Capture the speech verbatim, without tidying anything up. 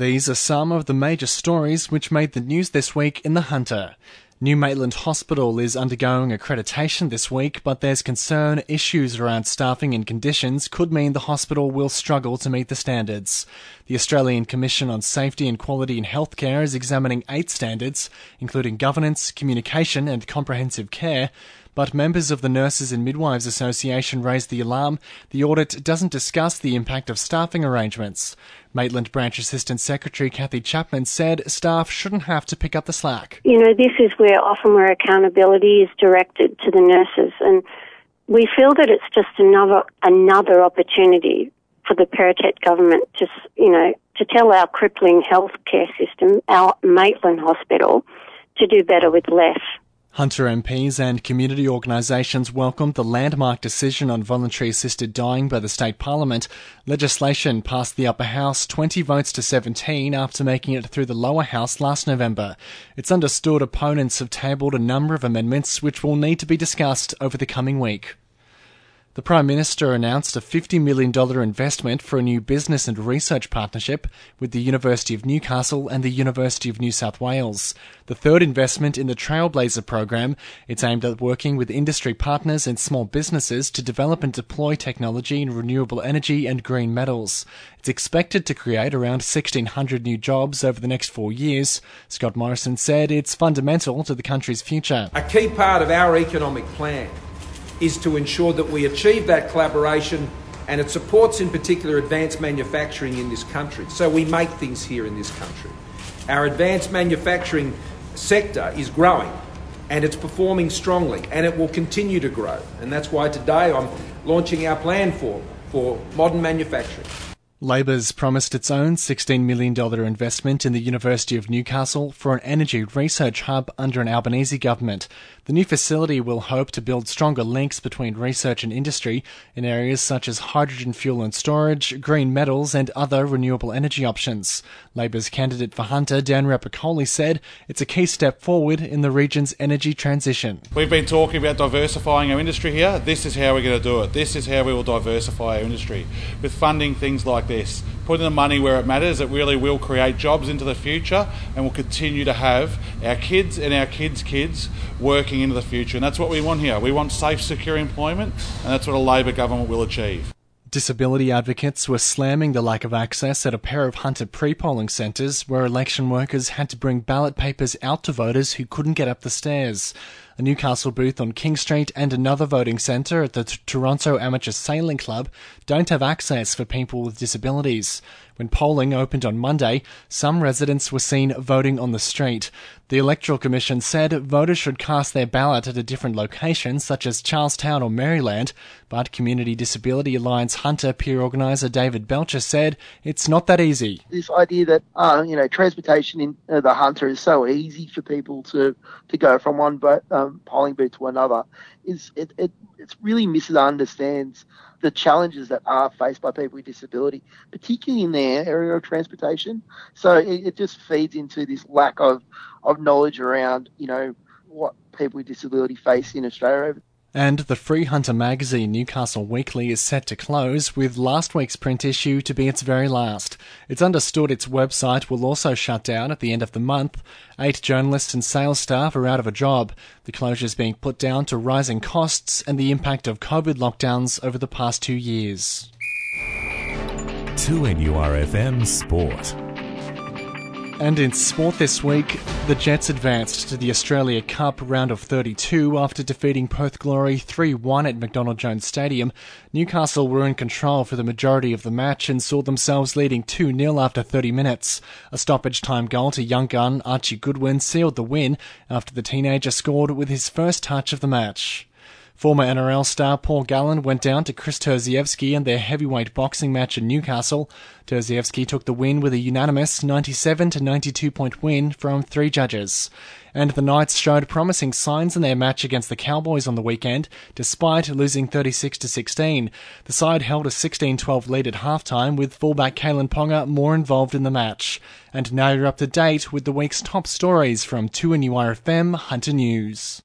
These are some of the major stories which made the news this week in the Hunter. New Maitland Hospital is undergoing accreditation this week, but there's concern issues around staffing and conditions could mean the hospital will struggle to meet the standards. The Australian Commission on Safety and Quality in Healthcare is examining eight standards, including governance, communication and comprehensive care, but members of the Nurses and Midwives Association raised the alarm. The audit doesn't discuss the impact of staffing arrangements. Maitland Branch Assistant Secretary Kathy Chapman said staff shouldn't have to pick up the slack. You know, this is where often where accountability is directed to the nurses, and we feel that it's just another another opportunity for the Perrottet government to, you know, to tell our crippling healthcare system, our Maitland Hospital, to do better with less. Hunter M Ps and community organisations welcomed the landmark decision on voluntary assisted dying by the State Parliament. Legislation passed the upper house twenty votes to seventeen after making it through the lower house last November. It's understood opponents have tabled a number of amendments which will need to be discussed over the coming week. The Prime Minister announced a fifty million dollars investment for a new business and research partnership with the University of Newcastle and the University of New South Wales. The third investment in the Trailblazer program, it's aimed at working with industry partners and small businesses to develop and deploy technology in renewable energy and green metals. It's expected to create around sixteen hundred new jobs over the next four years. Scott Morrison said it's fundamental to the country's future. A key part of our economic plan is to ensure that we achieve that collaboration, and it supports in particular advanced manufacturing in this country. So we make things here in this country. Our advanced manufacturing sector is growing and it's performing strongly, and it will continue to grow. And that's why today I'm launching our plan for, for modern manufacturing. Labor's promised its own sixteen million dollars investment in the University of Newcastle for an energy research hub under an Albanese government. The new facility will hope to build stronger links between research and industry in areas such as hydrogen fuel and storage, green metals and other renewable energy options. Labor's candidate for Hunter, Dan Repicoli, said it's a key step forward in the region's energy transition. We've been talking about diversifying our industry here. This is how we're going to do it. This is how we will diversify our industry, with funding things like this, putting the money where it matters. It really will create jobs into the future, and we'll continue to have our kids and our kids' kids working into the future, and that's what we want here. We want safe, secure employment, and that's what a Labor government will achieve. Disability advocates were slamming the lack of access at a pair of Hunter pre-polling centres where election workers had to bring ballot papers out to voters who couldn't get up the stairs. A Newcastle booth on King Street and another voting centre at the T- Toronto Amateur Sailing Club don't have access for people with disabilities. When polling opened on Monday, some residents were seen voting on the street. The Electoral Commission said voters should cast their ballot at a different location, such as Charlestown or Maryland, but Community Disability Alliance Hunter peer organiser David Belcher said it's not that easy. This idea that uh, you know transportation in uh, the Hunter is so easy for people to, to go from one but. Um, polling booth to another, is it, it it really misunderstands the challenges that are faced by people with disability, particularly in their area of transportation. So it, it just feeds into this lack of, of knowledge around, you know, what people with disability face in Australia. And the Free Hunter magazine Newcastle Weekly is set to close, with last week's print issue to be its very last. It's understood its website will also shut down at the end of the month. Eight journalists and sales staff are out of a job. The closure is being put down to rising costs and the impact of COVID lockdowns over the past two years. two N U R F M Sport. And in sport this week, the Jets advanced to the Australia Cup round of thirty-two after defeating Perth Glory three one at McDonald Jones Stadium. Newcastle were in control for the majority of the match and saw themselves leading two nil after thirty minutes. A stoppage time goal to young gun Archie Goodwin sealed the win after the teenager scored with his first touch of the match. Former N R L star Paul Gallen went down to Chris Terzievsky in their heavyweight boxing match in Newcastle. Terzievsky took the win with a unanimous ninety-seven to ninety-two point win from three judges. And the Knights showed promising signs in their match against the Cowboys on the weekend, despite losing thirty-six to sixteen. The side held a sixteen twelve lead at halftime, with fullback Kalen Ponga more involved in the match. And now you're up to date with the week's top stories from two N U R F M Hunter News.